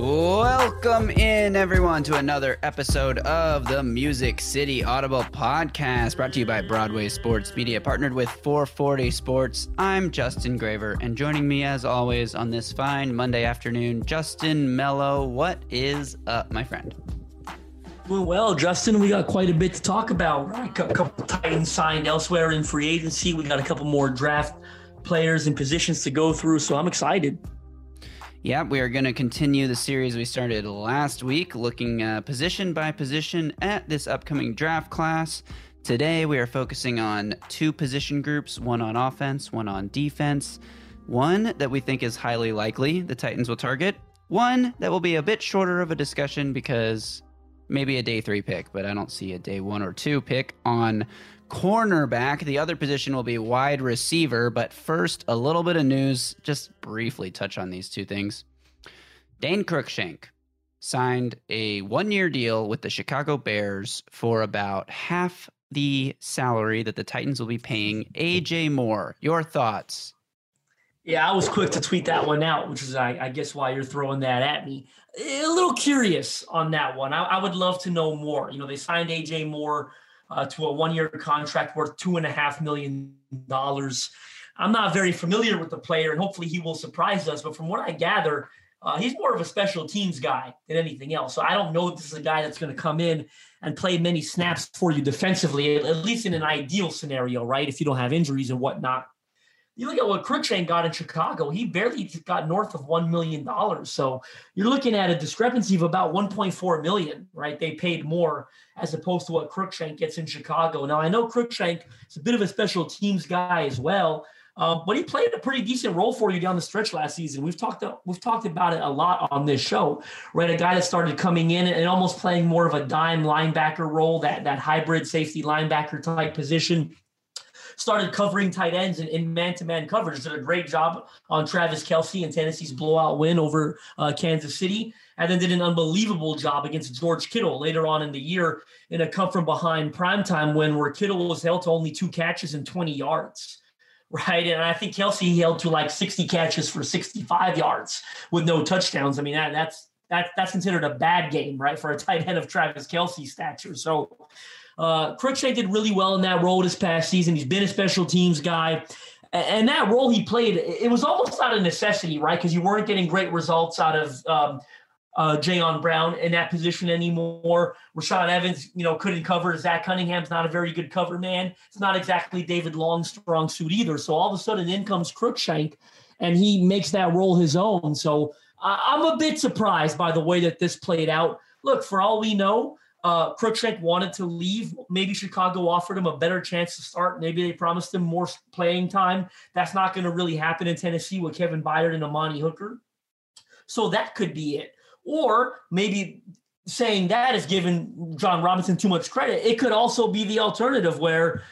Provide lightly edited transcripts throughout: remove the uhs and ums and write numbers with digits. Welcome in, everyone, to another episode of the Music City Audible podcast, brought to you by Broadway Sports Media, partnered with 440 Sports. I'm Justin Graver, and joining me, as always, on this fine Monday afternoon, Justin Mello. What is up, my friend? Doing well, Justin. We got quite a bit to talk about. We got a couple Titans signed elsewhere in free agency. We got a couple more draft players and positions to go through, so I'm excited. Yeah, we are going to continue the series we started last week, looking position by position at this upcoming draft class. Today, we are focusing on two position groups, one on offense, one on defense, one that we think is highly likely the Titans will target, one that will be a bit shorter of a discussion because maybe a day 3 pick, but I don't see a day 1 or 2 pick on cornerback. The other position will be wide receiver, but first, a little bit of news. Just briefly touch on these two things. Dane Cruikshank signed a 1-year deal with the Chicago Bears for about half the salary that the Titans will be paying AJ Moore. Your thoughts? Yeah, I was quick to tweet that one out, which is, I guess, why you're throwing that at me. A little curious on that one. I would love to know more. You know, they signed AJ Moore to a 1-year contract worth $2.5 million. I'm not very familiar with the player, and hopefully he will surprise us. But from what I gather, he's more of a special teams guy than anything else. So I don't know if this is a guy that's going to come in and play many snaps for you defensively, at least in an ideal scenario, right? If you don't have injuries and whatnot. You look at what Cruikshank got in Chicago. He barely got north of $1 million. So you're looking at a discrepancy of about $1.4 million, right? They paid more as opposed to what Cruikshank gets in Chicago. Now, I know Cruikshank is a bit of a special teams guy as well, but he played a pretty decent role for you down the stretch last season. We've talked about it a lot on this show, right? A guy that started coming in and almost playing more of a dime linebacker role, that hybrid safety linebacker type position. Started covering tight ends in man-to-man coverage. Did a great job on Travis Kelce in Tennessee's blowout win over Kansas City, and then did an unbelievable job against George Kittle later on in the year in a come-from-behind primetime win where Kittle was held to only 2 catches and 20 yards, right? And I think Kelce held to like 60 catches for 65 yards with no touchdowns. I mean, that's considered a bad game, right, for a tight end of Travis Kelce's stature. So Cruikshank did really well in that role this past season. He's been a special teams guy. And that role he played, it was almost out of necessity, right? Because you weren't getting great results out of Jahan Brown in that position anymore. Rashad Evans, couldn't cover. Zach Cunningham's not a very good cover man. It's not exactly David Long's strong suit either. So all of a sudden in comes Cruikshank, and he makes that role his own. So I'm a bit surprised by the way that this played out. Look, for all we know, Cruikshank wanted to leave. Maybe Chicago offered him a better chance to start. Maybe they promised him more playing time. That's not going to really happen in Tennessee with Kevin Byard and Amani Hooker. So that could be it. Or maybe saying that is giving John Robinson too much credit. It could also be the alternative where,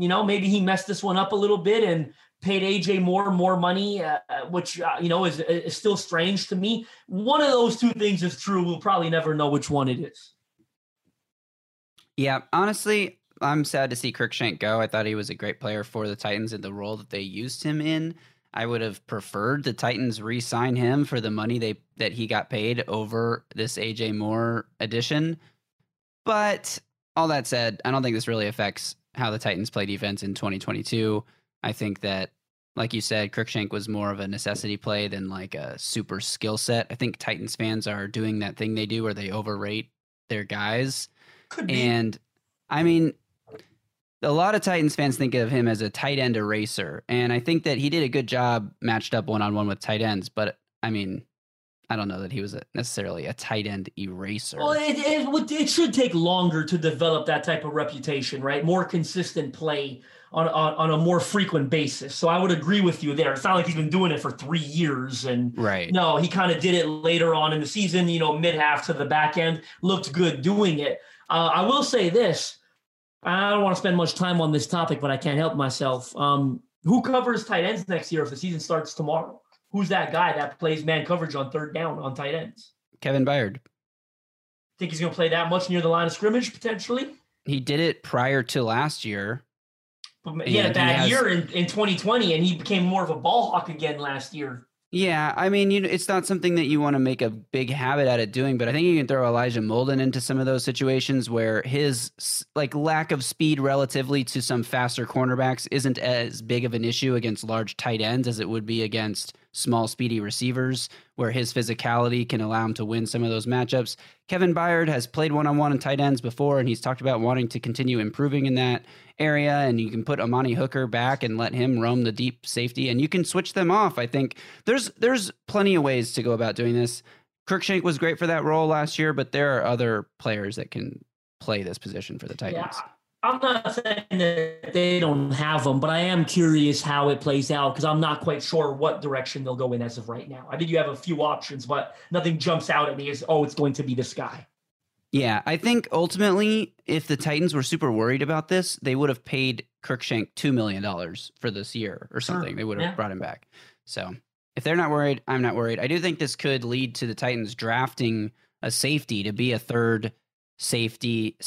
maybe he messed this one up a little bit and paid AJ more money, which, is still strange to me. One of those two things is true. We'll probably never know which one it is. Yeah, honestly, I'm sad to see Cruikshank go. I thought he was a great player for the Titans in the role that they used him in. I would have preferred the Titans re-sign him for the money that he got paid over this AJ Moore addition. But all that said, I don't think this really affects how the Titans play defense in 2022. I think that, like you said, Cruikshank was more of a necessity play than like a super skill set. I think Titans fans are doing that thing they do where they overrate their guys. And I mean, a lot of Titans fans think of him as a tight end eraser. And I think that he did a good job matched up one-on-one with tight ends. But I mean, I don't know that he was necessarily a tight end eraser. Well, it should take longer to develop that type of reputation, right? More consistent play on a more frequent basis. So I would agree with you there. It's not like he's been doing it for 3 years. And right. No, he kind of did it later on in the season, mid-half to the back end, looked good doing it. I will say this, I don't want to spend much time on this topic, but I can't help myself. Who covers tight ends next year if the season starts tomorrow? Who's that guy that plays man coverage on third down on tight ends? Kevin Byard. Think he's going to play that much near the line of scrimmage, potentially? He did it prior to last year. But he had a bad year in 2020, and he became more of a ball hawk again last year. Yeah, I mean, you know, it's not something that you want to make a big habit out of doing, but I think you can throw Elijah Molden into some of those situations where his like lack of speed relatively to some faster cornerbacks isn't as big of an issue against large tight ends as it would be against small, speedy receivers, where his physicality can allow him to win some of those matchups. Kevin Byard has played one-on-one in tight ends before, and he's talked about wanting to continue improving in that area, and you can put Amani Hooker back and let him roam the deep safety, and you can switch them off. I think there's plenty of ways to go about doing this. Cruikshank was great for that role last year, but there are other players that can play this position for the tight ends. Yeah. I'm not saying that they don't have them, but I am curious how it plays out because I'm not quite sure what direction they'll go in as of right now. I think you have a few options, but nothing jumps out at me as, oh, it's going to be this guy. Yeah, I think ultimately, if the Titans were super worried about this, they would have paid Cruikshank $2 million for this year or something. Sure. They would have brought him back. So if they're not worried, I'm not worried. I do think this could lead to the Titans drafting a safety to be a third safety /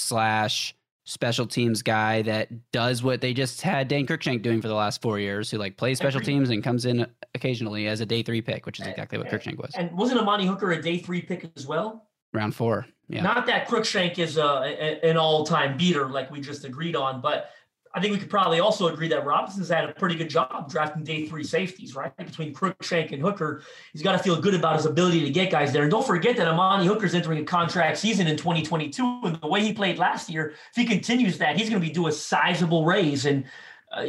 special teams guy that does what they just had Dane Cruikshank doing for the last 4 years, who like plays special teams and comes in occasionally as a day 3 pick, which is exactly what Cruikshank was. And wasn't Amani Hooker a day 3 pick as well? Round 4. Yeah. Not that Cruikshank is an all-time beater like we just agreed on, but I think we could probably also agree that Robinson's had a pretty good job drafting day 3 safeties, right? Between Cruikshank and Hooker, he's got to feel good about his ability to get guys there. And don't forget that Amani Hooker's entering a contract season in 2022, and the way he played last year, if he continues that, he's going to be due a sizable raise. And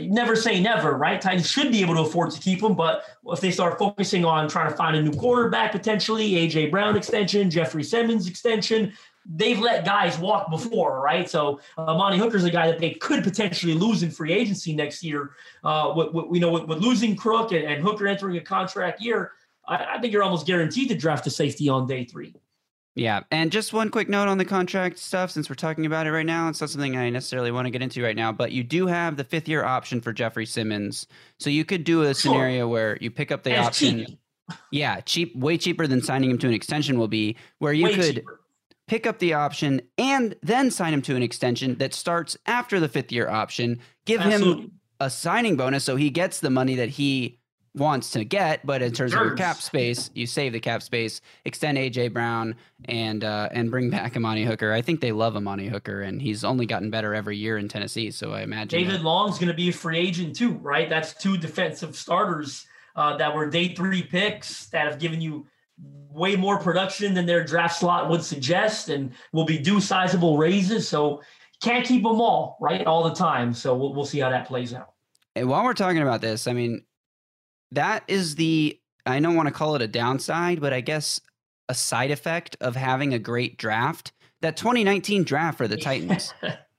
never say never, right? Titans should be able to afford to keep him, but if they start focusing on trying to find a new quarterback potentially, A.J. Brown extension, Jeffrey Simmons extension, they've let guys walk before, right? So Amani Hooker's a guy that they could potentially lose in free agency next year. With losing Crook and Hooker entering a contract year, I think you're almost guaranteed to draft a safety on day 3. Yeah, and just one quick note on the contract stuff, since we're talking about it right now. It's not something I necessarily want to get into right now, but you do have the 5th-year option for Jeffrey Simmons. So you could do a scenario where you pick up the option. Cheap. Yeah, cheap, way cheaper than signing him to an extension will be, where you pick up the option and then sign him to an extension that starts after the 5th-year option, give him a signing bonus so he gets the money that he wants to get, but in terms of your cap space, you save the cap space, extend A.J. Brown, and bring back Amani Hooker. I think they love Amani Hooker, and he's only gotten better every year in Tennessee, so I imagine... David Long's going to be a free agent too, right? That's 2 defensive starters that were day 3 picks that have given you way more production than their draft slot would suggest and will be due sizable raises. So can't keep them all, right, all the time. So we'll see how that plays out. And while we're talking about this, I mean, that is I don't want to call it a downside, but I guess a side effect of having a great draft. That 2019 draft for the Titans.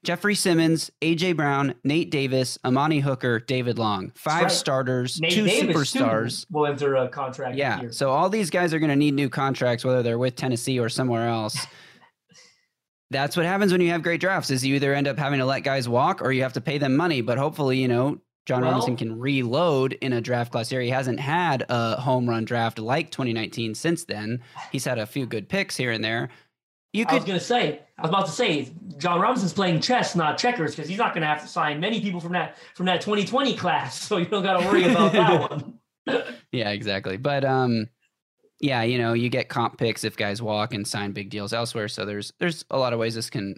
Jeffrey Simmons, A.J. Brown, Nate Davis, Amani Hooker, David Long. 5 starters, Nate 2 Davis superstars. Will enter a contract. Yeah, here. So all these guys are going to need new contracts, whether they're with Tennessee or somewhere else. That's what happens when you have great drafts, is you either end up having to let guys walk or you have to pay them money. But hopefully, you know, John Robinson can reload in a draft class here. He hasn't had a home run draft like 2019 since then. He's had a few good picks here and there. I was about to say, John Robinson's playing chess, not checkers, because he's not going to have to sign many people from that 2020 class. So you don't got to worry about that one. Yeah, exactly. But yeah, you know, you get comp picks if guys walk and sign big deals elsewhere. So there's a lot of ways this can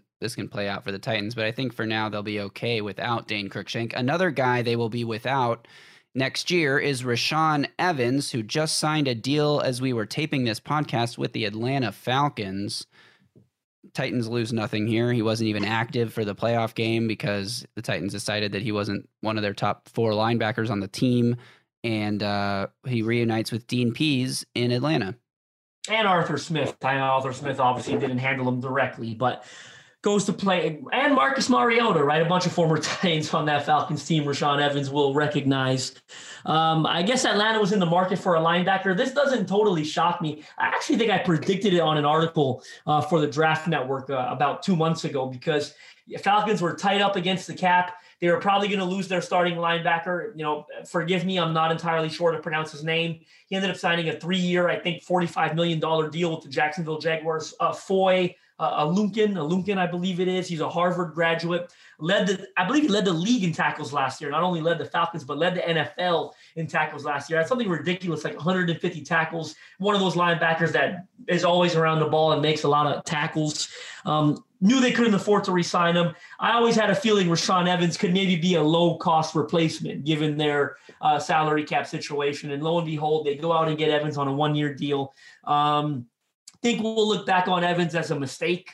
play out for the Titans. But I think for now they'll be okay without Dane Cruikshank. Another guy they will be without next year is Rashad Evans, who just signed a deal as we were taping this podcast with the Atlanta Falcons. Titans lose nothing here. He wasn't even active for the playoff game because the Titans decided that he wasn't one of their top 4 linebackers on the team. And he reunites with Dean Pees in Atlanta. And Arthur Smith. Arthur Smith obviously didn't handle him directly, but goes to play. And Marcus Mariota, right? A bunch of former Titans on that Falcons team Rashad Evans will recognize. I guess Atlanta was in the market for a linebacker. This doesn't totally shock me. I actually think I predicted it on an article for the Draft Network about 2 months ago because Falcons were tight up against the cap. They were probably going to lose their starting linebacker. You know, forgive me, I'm not entirely sure to pronounce his name. He ended up signing a 3-year, I think, $45 million deal with the Jacksonville Jaguars. Foye Oluokun, I believe it is. He's a Harvard graduate. I believe he led the league in tackles last year. Not only led the Falcons, but led the NFL in tackles last year. That's something ridiculous, like 150 tackles. One of those linebackers that is always around the ball and makes a lot of tackles. Knew they couldn't afford to re-sign him. I always had a feeling Rashad Evans could maybe be a low-cost replacement given their salary cap situation. And lo and behold, they go out and get Evans on a 1-year deal. Think we'll look back on Evans as a mistake.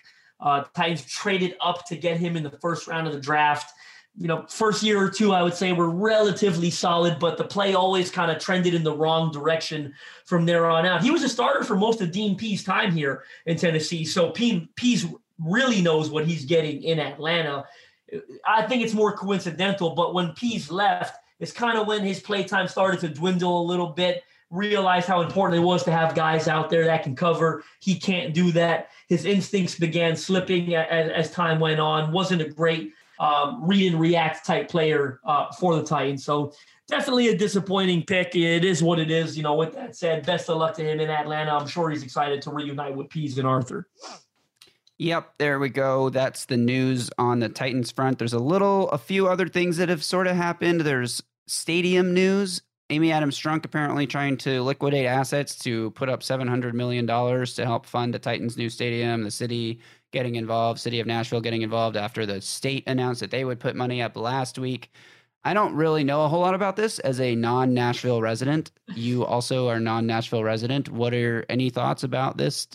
Titans traded up to get him in the first round of the draft. You know, first year or two, I would say, were relatively solid, but the play always kind of trended in the wrong direction from there on out. He was a starter for most of Dean Pees' time here in Tennessee, so Pees really knows what he's getting in Atlanta. I think it's more coincidental, but when Pees left, it's kind of when his playtime started to dwindle a little bit. Realized how important it was to have guys out there that can cover. He can't do that. His instincts began slipping as time went on. Wasn't a great read and react type player for the Titans. So definitely a disappointing pick. It is what it is. You know, with that said, best of luck to him in Atlanta. I'm sure he's excited to reunite with Pees and Arthur. Yep, there we go. That's the news on the Titans front. There's a few other things that have sort of happened. There's stadium news. Amy Adams-Strunk apparently trying to liquidate assets to put up $700 million to help fund the Titans' new stadium, the city getting involved, city of Nashville getting involved after the state announced that they would put money up last week. I don't really know a whole lot about this as a non-Nashville resident. You also are non-Nashville resident. What are any thoughts about this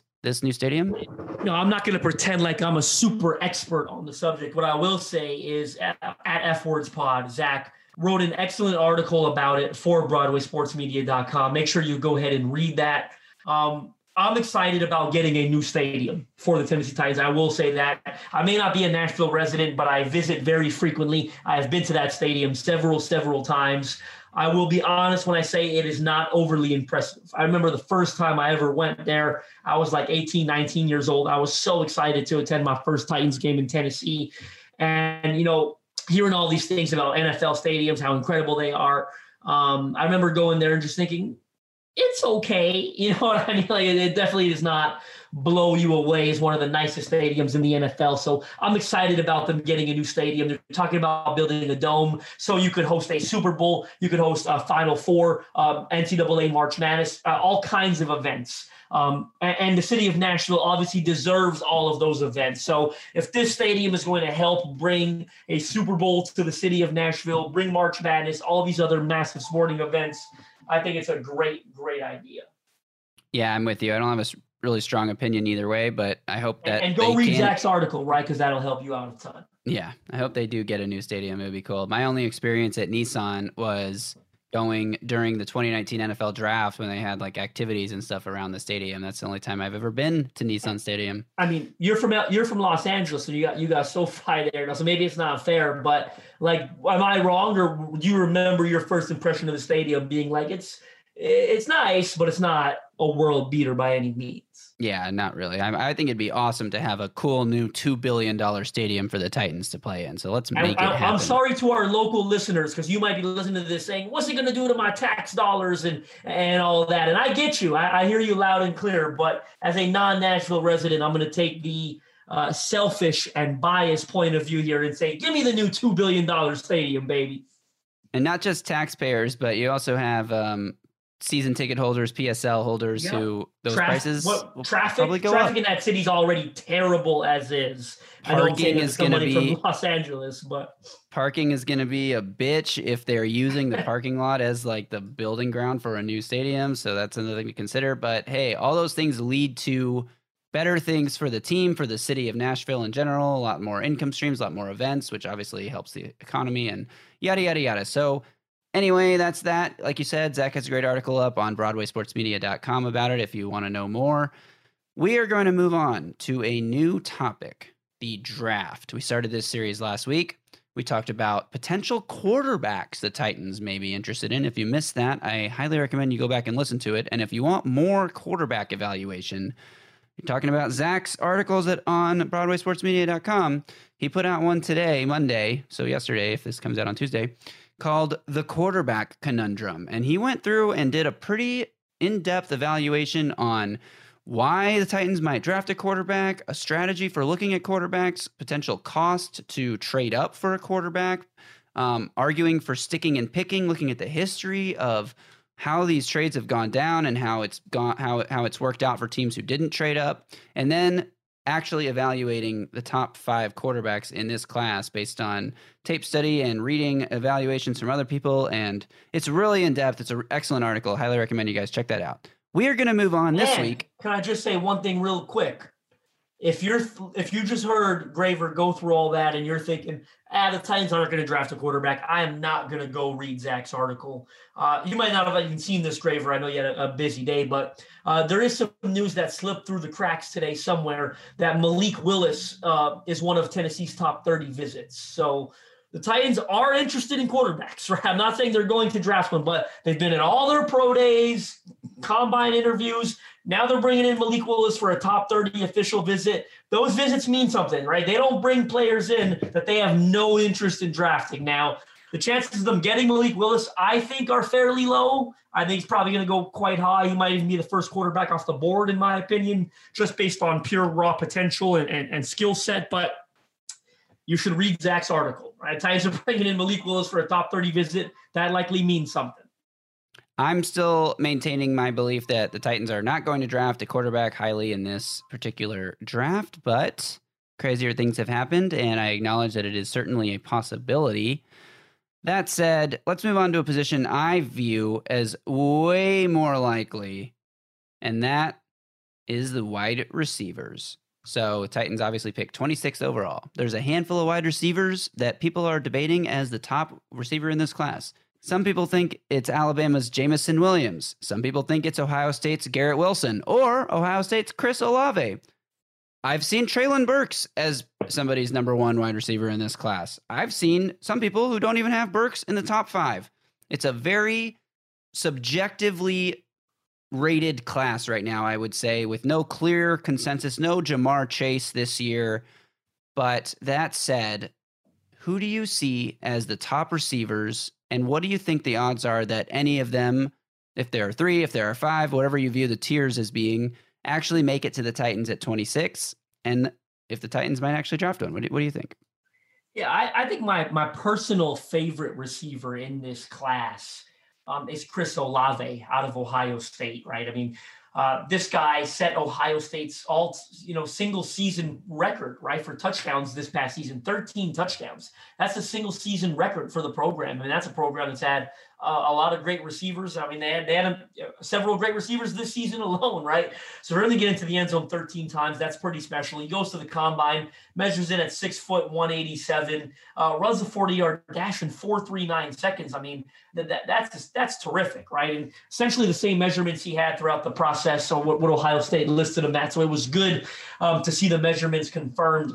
new stadium? No, I'm not going to pretend like I'm a super expert on the subject. What I will say is at F Words Pod, Zach wrote an excellent article about it for BroadwaySportsMedia.com. Make sure you go ahead and read that. I'm excited about getting a new stadium for the Tennessee Titans. I will say that. I may not be a Nashville resident, but I visit very frequently. I have been to that stadium several times. I will be honest when I say it is not overly impressive. I remember the first time I ever went there, I was like 18, 19 years old. I was so excited to attend my first Titans game in Tennessee. And, you know, hearing all these things about NFL stadiums, how incredible they are. I remember going there and just thinking, it's okay. You know what I mean? Like, it definitely does not blow you away. It's one of the nicest stadiums in the NFL. So I'm excited about them getting a new stadium. They're talking about building a dome so you could host a Super Bowl. You could host a Final Four, NCAA March Madness, all kinds of events. And the city of Nashville obviously deserves all of those events. So if this stadium is going to help bring a Super Bowl to the city of Nashville, bring March Madness, all these other massive sporting events, I think it's a great, great idea. Yeah, I'm with you. I don't have a really strong opinion either way, but I hope that and go read Zach's article, right? Because that'll help you out a ton. Yeah, I hope they do get a new stadium. It would be cool. My only experience at Nissan was going during the 2019 NFL draft when they had like activities and stuff around the stadium. That's the only time I've ever been to Nissan Stadium. I mean, you're from Los Angeles, so you got SoFi there now. So maybe it's not fair, but like, am I wrong, or do you remember your first impression of the stadium being like it's nice, but it's not a world beater by any means? Yeah, not really. I think it'd be awesome to have a cool new $2 billion stadium for the Titans to play in. So let's make it happen. I'm sorry to our local listeners, because you might be listening to this saying, what's it going to do to my tax dollars and all that? And I get you. I hear you loud and clear. But as a non-Nashville resident, I'm going to take the selfish and biased point of view here and say, give me the new $2 billion stadium, baby. And not just taxpayers, but you also have season ticket holders, PSL holders, yeah. Who those prices will probably go up. Traffic in that city's already terrible as is. Parking is going to be from Los Angeles, but parking is going to be a bitch if they're using the parking lot as like the building ground for a new stadium. So that's another thing to consider. But hey, all those things lead to better things for the team, for the city of Nashville in general. A lot more income streams, a lot more events, which obviously helps the economy and yada yada yada. So. Anyway, that's that. Like you said, Zach has a great article up on BroadwaySportsMedia.com about it if you want to know more. We are going to move on to a new topic, the draft. We started this series last week. We talked about potential quarterbacks the Titans may be interested in. If you missed that, I highly recommend you go back and listen to it. And if you want more quarterback evaluation, You're talking about Zach's articles on BroadwaySportsMedia.com. He put out one today, Monday, so yesterday, if this comes out on Tuesday, called The Quarterback Conundrum. And he went through and did a pretty in-depth evaluation on why the Titans might draft a quarterback, a strategy for looking at quarterbacks, potential cost to trade up for a quarterback, arguing for sticking and picking, looking at the history of how these trades have gone down and how it's gone, how it's worked out for teams who didn't trade up, and then actually evaluating the top five quarterbacks in this class based on tape study and reading evaluations from other people. And it's really in depth. It's an excellent article. Highly recommend you guys check that out. We are going to move on this week. Can I just say one thing real quick? If you just heard Graver go through all that and you're thinking, the Titans aren't going to draft a quarterback, I am not going to go read Zach's article. You might not have even seen this, Graver. I know you had a busy day, but there is some news that slipped through the cracks today somewhere that Malik Willis is one of Tennessee's top 30 visits. So the Titans are interested in quarterbacks, right? I'm not saying they're going to draft one, but they've been in all their pro days, combine interviews. Now they're bringing in Malik Willis for a top 30 official visit. Those visits mean something, right? They don't bring players in that they have no interest in drafting. Now, the chances of them getting Malik Willis, I think, are fairly low. I think he's probably going to go quite high. He might even be the first quarterback off the board, in my opinion, just based on pure raw potential and skill set. But you should read Zach's article, right? Titans are bringing in Malik Willis for a top 30 visit. That likely means something. I'm still maintaining my belief that the Titans are not going to draft a quarterback highly in this particular draft, but crazier things have happened, and I acknowledge that it is certainly a possibility. That said, let's move on to a position I view as way more likely, and that is the wide receivers. So Titans obviously pick 26th overall. There's a handful of wide receivers that people are debating as the top receiver in this class. Some people think it's Alabama's Jameson Williams. Some people think it's Ohio State's Garrett Wilson or Ohio State's Chris Olave. I've seen Treylon Burks as somebody's number one wide receiver in this class. I've seen some people who don't even have Burks in the top five. It's a very subjectively rated class right now, I would say, with no clear consensus, no Jamar Chase this year. But that said, who do you see as the top receivers? And what do you think the odds are that any of them, if there are three, if there are five, whatever you view the tiers as being, actually make it to the Titans at 26? And if the Titans might actually draft one, what do you think? Yeah, I think my personal favorite receiver in this class is Chris Olave out of Ohio State, right? I mean, this guy set Ohio State's single season record, right, for touchdowns this past season, 13 touchdowns. That's a single season record for the program. And that's a program that's had a lot of great receivers. I mean, they had several great receivers this season alone, right? So really get into the end zone 13 times. That's pretty special. He goes to the combine, measures in at 6 foot 187, runs a 40-yard dash in 4.39 seconds. I mean, that's terrific, right? And essentially the same measurements he had throughout the process. So what Ohio State listed him at. So it was good to see the measurements confirmed.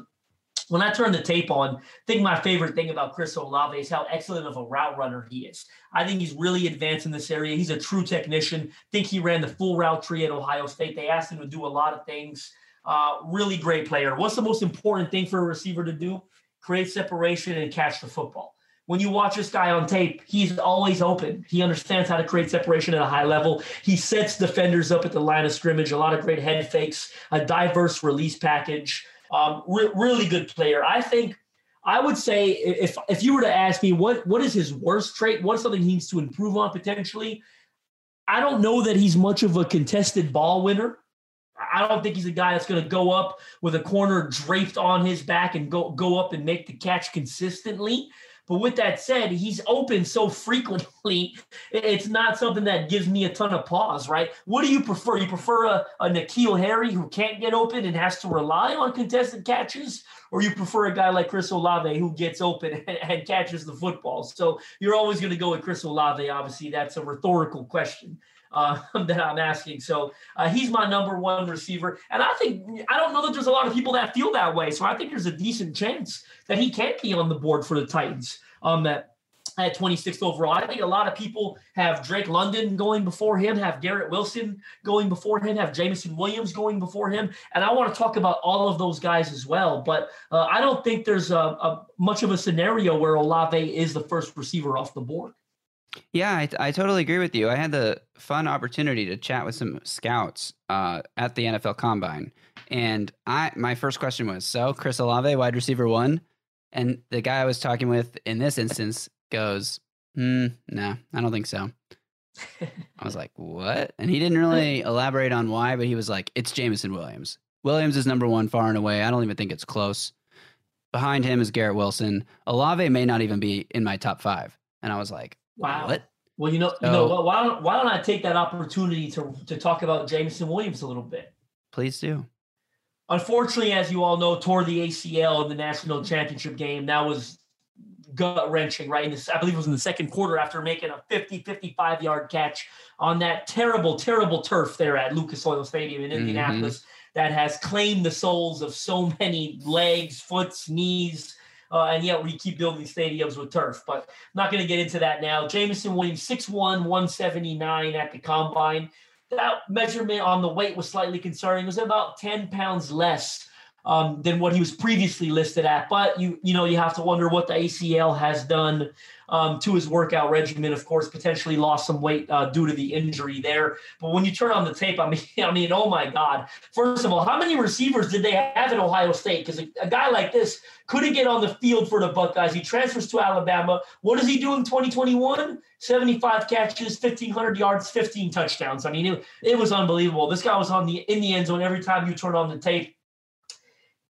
When I turn the tape on, I think my favorite thing about Chris Olave is how excellent of a route runner he is. I think he's really advanced in this area. He's a true technician. I think he ran the full route tree at Ohio State. They asked him to do a lot of things. Really great player. What's the most important thing for a receiver to do? Create separation and catch the football. When you watch this guy on tape, he's always open. He understands how to create separation at a high level. He sets defenders up at the line of scrimmage, a lot of great head fakes, a diverse release package. Really good player. I think I would say if you were to ask me what is his worst trait, what's something he needs to improve on potentially, I don't know that he's much of a contested ball winner. I don't think he's a guy that's going to go up with a corner draped on his back and go up and make the catch consistently. But with that said, he's open so frequently, it's not something that gives me a ton of pause, right? What do you prefer? You prefer a N'Keal Harry who can't get open and has to rely on contested catches? Or you prefer a guy like Chris Olave who gets open and catches the football? So you're always going to go with Chris Olave, obviously. That's a rhetorical question that I'm asking. So he's my number one receiver. And I don't know that there's a lot of people that feel that way. So I think there's a decent chance that he can be on the board for the Titans. at 26th overall. I think a lot of people have Drake London going before him, have Garrett Wilson going before him, have Jameson Williams going before him. And I want to talk about all of those guys as well. But I don't think there's a much of a scenario where Olave is the first receiver off the board. Yeah, I totally agree with you. I had the fun opportunity to chat with some scouts at the NFL Combine. And my first question was, so Chris Olave, wide receiver one? And the guy I was talking with in this instance goes, no, I don't think so. I was like, what? And he didn't really elaborate on why, but he was like, it's Jameson Williams. Williams is number one far and away. I don't even think it's close. Behind him is Garrett Wilson. Olave may not even be in my top five. And I was like, wow. What? Well, why don't I take that opportunity to talk about Jameson Williams a little bit? Please do. Unfortunately, as you all know, tore the ACL in the national championship game. That was gut-wrenching, right? I believe it was in the second quarter after making a 55-yard catch on that terrible, terrible turf there at Lucas Oil Stadium in Indianapolis that has claimed the souls of so many legs, foots, knees, and yet we keep building stadiums with turf. But I'm not going to get into that now. Jameson Williams, 6'1", 179 at the Combine. That measurement on the weight was slightly concerning. It was about 10 pounds less than what he was previously listed at. But you have to wonder what the ACL has done to his workout regimen. Of course, potentially lost some weight due to the injury there. But when you turn on the tape, I mean, oh my God! First of all, how many receivers did they have at Ohio State? Because a guy like this couldn't get on the field for the Buckeyes. He transfers to Alabama. What does he do in 2021? 75 catches, 1,500 yards, 15 touchdowns. I mean, it was unbelievable. This guy was in the end zone every time you turn on the tape.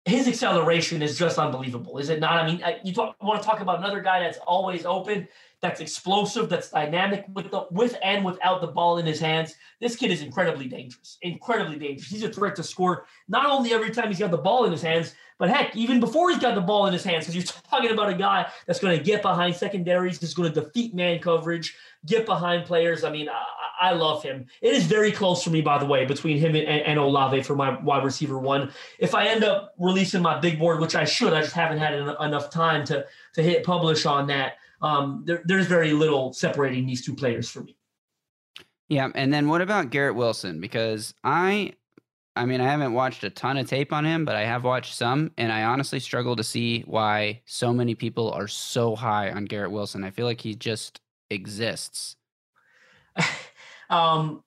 His acceleration is just unbelievable, is it not? I mean, you want to talk about another guy that's always open, that's explosive, that's dynamic with and without the ball in his hands. This kid is incredibly dangerous, incredibly dangerous. He's a threat to score, not only every time he's got the ball in his hands, but heck, even before he's got the ball in his hands, because you're talking about a guy that's going to get behind secondaries, that's going to defeat man coverage, get behind players. I mean, I love him. It is very close for me, by the way, between him and Olave for my wide receiver one. If I end up releasing my big board, which I should, I just haven't had enough time to hit publish on that. There's very little separating these two players for me. Yeah. And then what about Garrett Wilson? Because I mean, I haven't watched a ton of tape on him, but I have watched some, and I honestly struggle to see why so many people are so high on Garrett Wilson. I feel like he just exists. I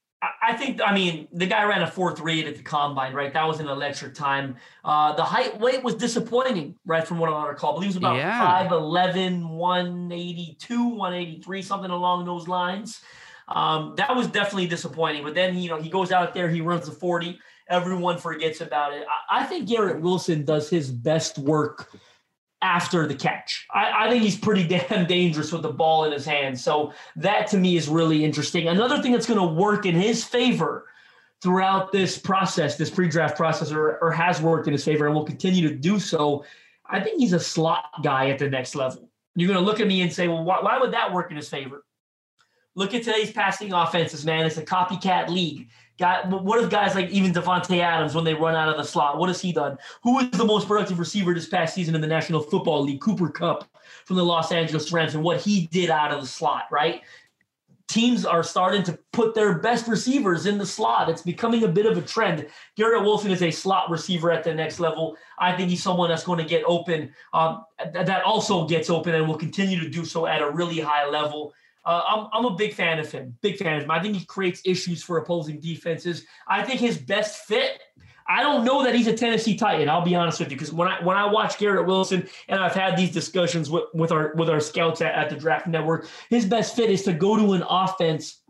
mean, the guy ran a 4.38 at the Combine, right? That was in electric time. The height weight was disappointing, right, from what I recall. I believe it was about 5'11", 182, 183, something along those lines. That was definitely disappointing. But then, he goes out there, he runs the 40. Everyone forgets about it. I think Garrett Wilson does his best work after the catch. I think he's pretty damn dangerous with the ball in his hand. So that to me is really interesting. Another thing that's going to work in his favor throughout this process, this pre-draft process, or has worked in his favor and will continue to do so, I think he's a slot guy at the next level. You're going to look at me and say, well, why would that work in his favor? Look at today's passing offenses, man. It's a copycat league. What if guys like even Davante Adams, when they run out of the slot, what has he done? Who is the most productive receiver this past season in the National Football League? Cooper Kupp from the Los Angeles Rams, and what he did out of the slot, right? Teams are starting to put their best receivers in the slot. It's becoming a bit of a trend. Garrett Wilson is a slot receiver at the next level. I think he's someone that's going to get open, that also gets open and will continue to do so at a really high level. I'm a big fan of him, I think he creates issues for opposing defenses. I think his best fit, I don't know that he's a Tennessee Titan. I'll be honest with you, because when I watch Garrett Wilson, and I've had these discussions with our scouts at the Draft Network, his best fit is to go to an offense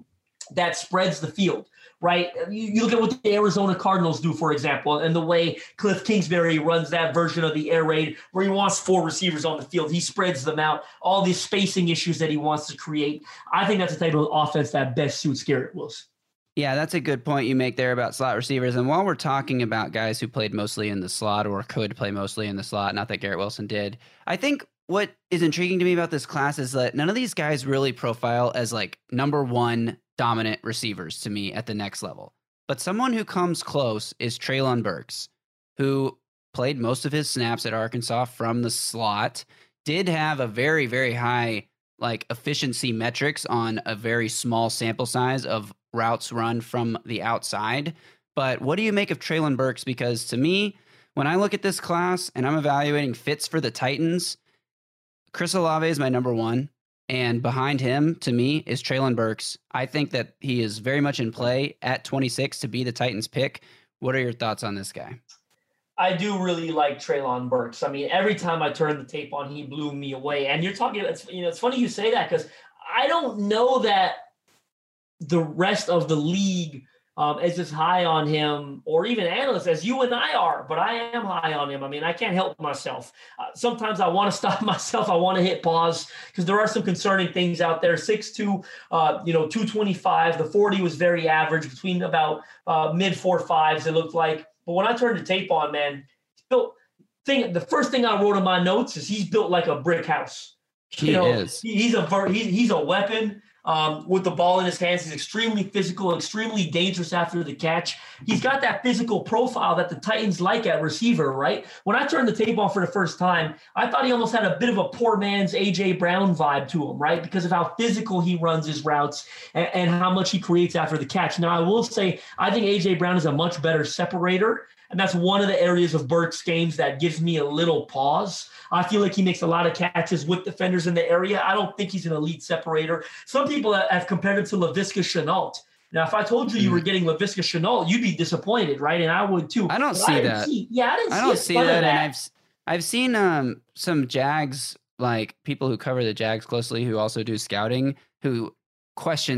that spreads the field. Right. You look at what the Arizona Cardinals do, for example, and the way Cliff Kingsbury runs that version of the air raid where he wants four receivers on the field. He spreads them out, all these spacing issues that he wants to create. I think that's the type of offense that best suits Garrett Wilson. Yeah, that's a good point you make there about slot receivers. And while we're talking about guys who played mostly in the slot or could play mostly in the slot, not that Garrett Wilson did, I think what is intriguing to me about this class is that none of these guys really profile as like number one dominant receivers to me at the next level. But someone who comes close is Treylon Burks, who played most of his snaps at Arkansas from the slot, did have a very, very high like efficiency metrics on a very small sample size of routes run from the outside. But what do you make of Treylon Burks? Because to me, when I look at this class and I'm evaluating fits for the Titans, Chris Olave is my number one. And behind him, to me, is Treylon Burks. I think that he is very much in play at 26 to be the Titans pick. What are your thoughts on this guy? I do really like Treylon Burks. I mean, every time I turned the tape on, he blew me away. And you're talking about, you know, it's funny you say that because I don't know that the rest of the league is as high on him or even analysts as you and I are, but I am high on him. I mean, I can't help myself. Sometimes I want to stop myself. I want to hit pause because there are some concerning things out there. 6'2", 225. The 40 was very average between about mid 4.5s, it looked like. But when I turned the tape on, man, the first thing I wrote in my notes is he's built like a brick house. He is. He's a weapon with the ball in his hands. He's extremely physical, extremely dangerous after the catch. He's got that physical profile that the Titans like at receiver, right? When I turned the tape on for the first time, I thought he almost had a bit of a poor man's A.J. Brown vibe to him, right? Because of how physical he runs his routes and how much he creates after the catch. Now, I will say, I think A.J. Brown is a much better separator. And that's one of the areas of Burks' games that gives me a little pause. I feel like he makes a lot of catches with defenders in the area. I don't think he's an elite separator. Some people have compared him to Laviska Shenault. Now, if I told you you were getting Laviska Shenault, you'd be disappointed, right? And I would too. I don't see that. And I've seen some Jags, like people who cover the Jags closely, who also do scouting, who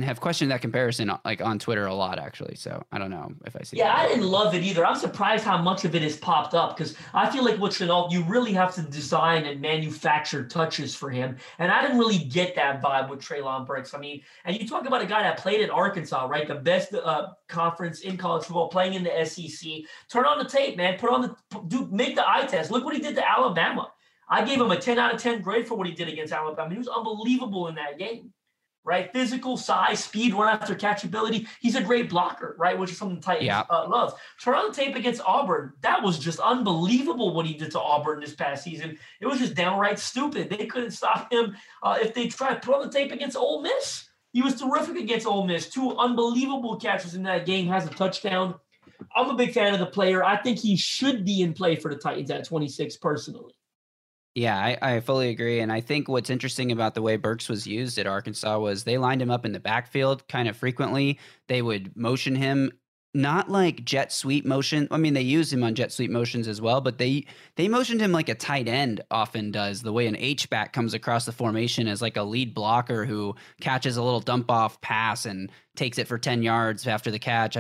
have questioned that comparison, like on Twitter a lot, actually. So I don't know if I see that. I didn't love it either. I'm surprised how much of it has popped up because I feel like with Shenault, you really have to design and manufacture touches for him. And I didn't really get that vibe with Treylon Burks. I mean, and you talk about a guy that played at Arkansas, right? The best conference in college football, playing in the SEC. Turn on the tape, man. Make the eye test. Look what he did to Alabama. I gave him a 10 out of 10 grade for what he did against Alabama. He was unbelievable in that game. Right? Physical, size, speed, run after catchability. He's a great blocker, right? Which is something the Titans love. Turn on the tape against Auburn. That was just unbelievable what he did to Auburn this past season. It was just downright stupid. They couldn't stop him if they tried. Put on the tape against Ole Miss. He was terrific against Ole Miss. Two unbelievable catches in that game. Has a touchdown. I'm a big fan of the player. I think he should be in play for the Titans at 26 personally. Yeah, I fully agree. And I think what's interesting about the way Burks was used at Arkansas was they lined him up in the backfield kind of frequently. They would motion him, not like jet sweep motion. I mean, they used him on jet sweep motions as well, but they motioned him like a tight end often does, the way an H-back comes across the formation as like a lead blocker who catches a little dump-off pass and takes it for 10 yards after the catch.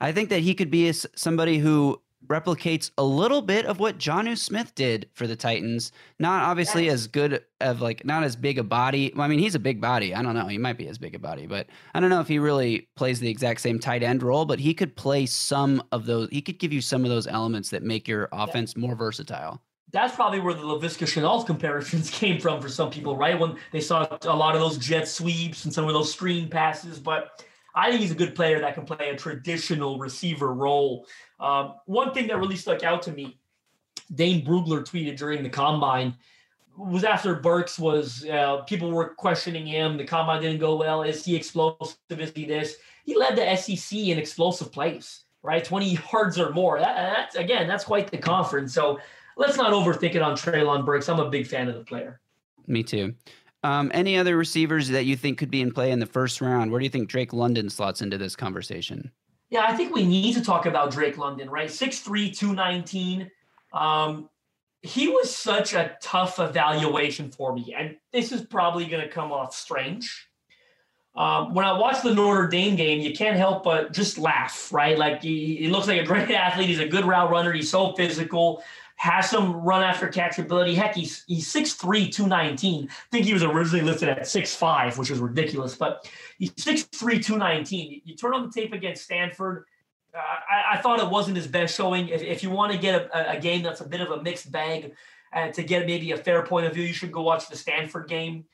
I think that he could be somebody who replicates a little bit of what Jonnu Smith did for the Titans. Not obviously as good of not as big a body. I mean, he's a big body. I don't know. He might be as big a body, but I don't know if he really plays the exact same tight end role, but he could play some of those. He could give you some of those elements that make your offense more versatile. That's probably where the Laviska Shenault comparisons came from for some people, right? When they saw a lot of those jet sweeps and some of those screen passes, but I think he's a good player that can play a traditional receiver role. One thing that really stuck out to me, Dane Brugler tweeted during the Combine, was after Burks was, people were questioning him. The Combine didn't go well. Is he explosive? Is he this? He led the SEC in explosive plays, right? 20 yards or more. That's quite the conference. So let's not overthink it on Treylon Burks. I'm a big fan of the player. Me too. Any other receivers that you think could be in play in the first round? Where do you think Drake London slots into this conversation? Yeah, I think we need to talk about Drake London, right? 6'3", 219. He was such a tough evaluation for me, and this is probably going to come off strange. When I watched the Notre Dame game, you can't help but just laugh, right? Like he looks like a great athlete. He's a good route runner. He's so physical. Has some run after catchability. Heck, he's 6'3", 219. I think he was originally listed at 6'5", which is ridiculous, but he's 6'3", 219. You turn on the tape against Stanford. I thought it wasn't his best showing. If you want to get a game that's a bit of a mixed bag to get maybe a fair point of view, you should go watch the Stanford game.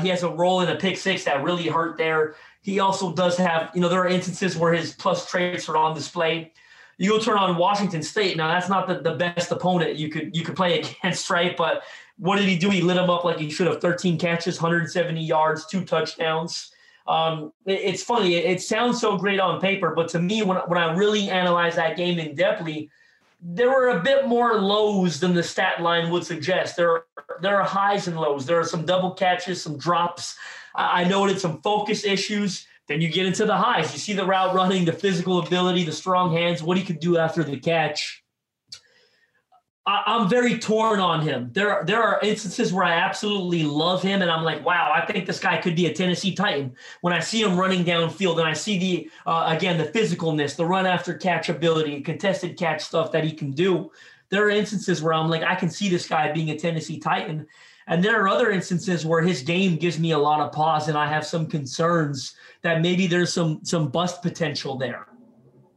He has a role in a pick six that really hurt there. He also does have, there are instances where his plus traits are on display. You go turn on Washington State. Now, that's not the best opponent you could play against, right? But What did he do? He lit him up like he should have. 13 catches, 170 yards, 2 touchdowns. It's funny. It sounds so great on paper, but to me, when I really analyze that game in depthly, there were a bit more lows than the stat line would suggest. There are highs and lows. There are some double catches, some drops. I noted some focus issues. Then you get into the highs. You see the route running, the physical ability, the strong hands, what he could do after the catch. I'm very torn on him. There are instances where I absolutely love him, and I'm like, wow, I think this guy could be a Tennessee Titan. When I see him running downfield and I see the physicalness, the run-after-catch ability, contested catch stuff that he can do, there are instances where I'm like, I can see this guy being a Tennessee Titan. And there are other instances where his game gives me a lot of pause, and I have some concerns that maybe there's some bust potential there.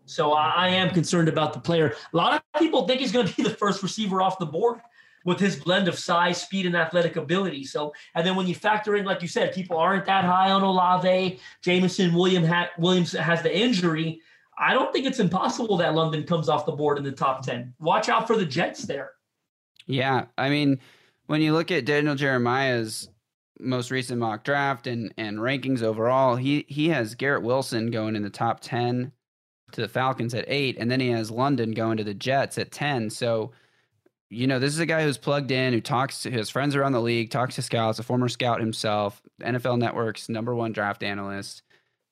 So I am concerned about the player. A lot of people think he's going to be the first receiver off the board with his blend of size, speed, and athletic ability. So, and then when you factor in, like you said, people aren't that high on Olave. Jameson Williams has the injury. I don't think it's impossible that London comes off the board in the top 10. Watch out for the Jets there. Yeah, I mean, when you look at Daniel Jeremiah's most recent mock draft and rankings overall, he has Garrett Wilson going in the top 10 to the Falcons at 8, and then he has London going to the Jets at 10. So, you know, this is a guy who's plugged in, who talks to his friends around the league, talks to scouts, a former scout himself, NFL Network's #1 draft analyst.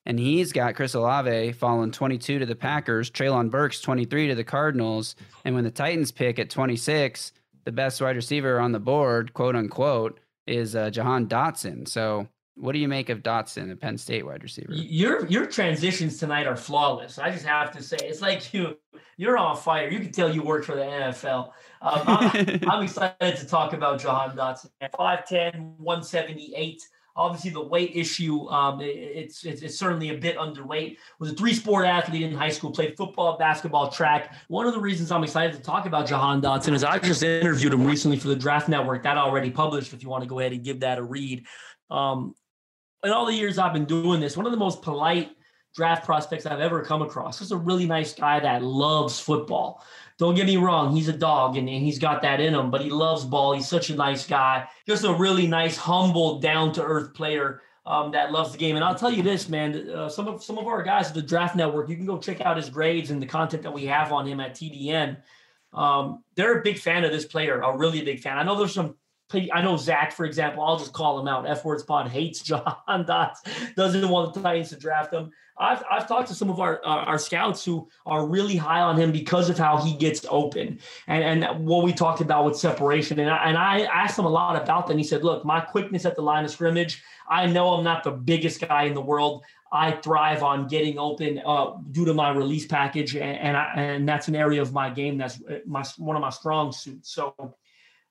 And he's got Chris Olave falling 22 to the Packers, Treylon Burks 23 to the Cardinals. And when the Titans pick at 26, the best wide receiver on the board, quote unquote, is Jahan Dotson. So, what do you make of Dotson, a Penn State wide receiver? Your transitions tonight are flawless. I just have to say, it's like you're on fire. You can tell you work for the NFL. I'm excited to talk about Jahan Dotson. 5'10", 178. Obviously, the weight issue, it's certainly a bit underweight. Was a 3-sport athlete in high school, played football, basketball, track. One of the reasons I'm excited to talk about Jahan Dotson is I just interviewed him recently for the Draft Network. That already published, if you want to go ahead and give that a read. In all the years I've been doing this, one of the most polite draft prospects I've ever come across. He's a really nice guy that loves football. Don't get me wrong. He's a dog and he's got that in him, but he loves ball. He's such a nice guy. Just a really nice, humble, down-to-earth player that loves the game. And I'll tell you this, man, some of our guys at the Draft Network, you can go check out his grades and the content that we have on him at TDN. They're a big fan of this player, a really big fan. I know Zach, for example, I'll just call him out. F-Words Pod hates Jahan Dotson, doesn't want the Titans to draft him. I've talked to some of our scouts who are really high on him because of how he gets open and what we talked about with separation. And I asked him a lot about that. And he said, look, my quickness at the line of scrimmage, I know I'm not the biggest guy in the world. I thrive on getting open due to my release package. And that's an area of my game. That's one of my strong suits. So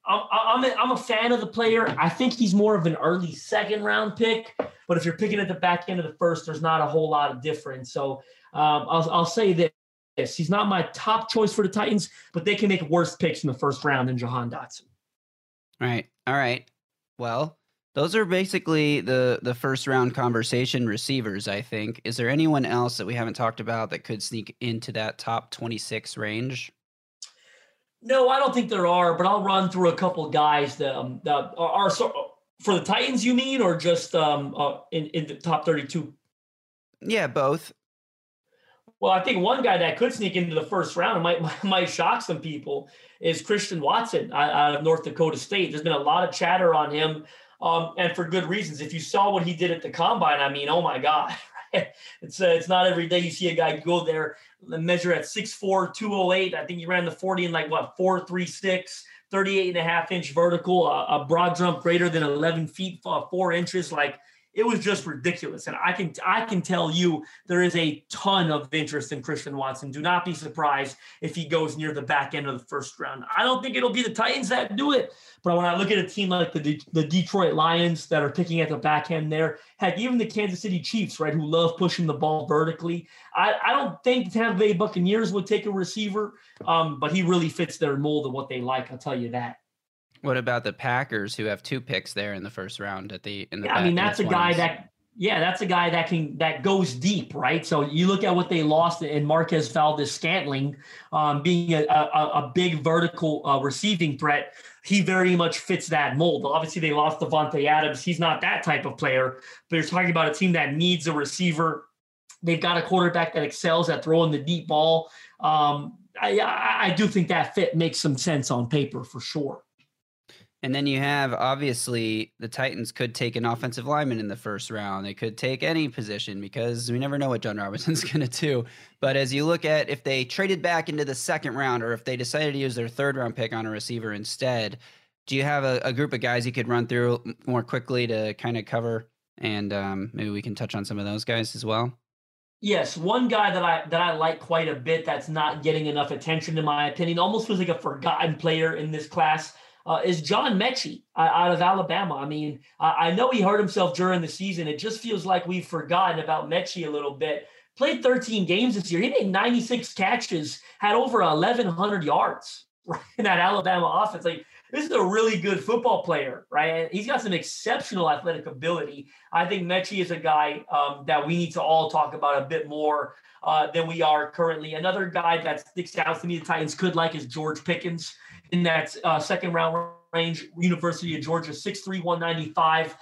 I'm a fan of the player. I think he's more of an early second-round pick, but if you're picking at the back end of the first, there's not a whole lot of difference. So I'll say this. He's not my top choice for the Titans, but they can make worse picks in the first round than Jahan Dotson. All right. Well, those are basically the first-round conversation receivers, I think. Is there anyone else that we haven't talked about that could sneak into that top 26 range? No, I don't think there are, but I'll run through a couple guys that are for the Titans, you mean, or just in the top 32? Yeah, both. Well, I think one guy that could sneak into the first round and might shock some people is Christian Watson out of North Dakota State. There's been a lot of chatter on him, and for good reasons. If you saw what he did at the Combine, I mean, oh, my God. It's not every day you see a guy go there and measure at 6'4", 208. I think he ran the 40 in 4.36, 38.5-inch vertical, a broad jump greater than 11 feet, 4 inches. It was just ridiculous. And I can tell you there is a ton of interest in Christian Watson. Do not be surprised if he goes near the back end of the first round. I don't think it'll be the Titans that do it. But when I look at a team like the Detroit Lions that are picking at the back end there, heck, even the Kansas City Chiefs, right, who love pushing the ball vertically, I don't think the Tampa Bay Buccaneers would take a receiver, but he really fits their mold of what they like, I'll tell you that. What about the Packers, who have 2 picks there in the first round? I mean, that's a guy that yeah, that's a guy that can, that goes deep, right? So you look at what they lost in Marquez Valdes-Scantling, being a big vertical receiving threat. He very much fits that mold. Obviously, they lost Davante Adams. He's not that type of player, but you're talking about a team that needs a receiver. They've got a quarterback that excels at throwing the deep ball. I do think that fit makes some sense on paper for sure. And then you have, obviously, the Titans could take an offensive lineman in the first round. They could take any position because we never know what John Robinson's going to do. But as you look at if they traded back into the second round or if they decided to use their third round pick on a receiver instead, do you have a group of guys you could run through more quickly to kind of cover? And maybe we can touch on some of those guys as well. Yes, one guy that I like quite a bit that's not getting enough attention, in my opinion, almost feels like a forgotten player in this class, is John Mechie out of Alabama. I mean, I know he hurt himself during the season. It just feels like we've forgotten about Mechie a little bit. Played 13 games this year. He made 96 catches, had over 1,100 yards in that Alabama offense. Like, this is a really good football player, right? He's got some exceptional athletic ability. I think Mechie is a guy that we need to all talk about a bit more than we are currently. Another guy that sticks out to me the Titans could like is George Pickens in that second round range. University of Georgia, 6'3", 195,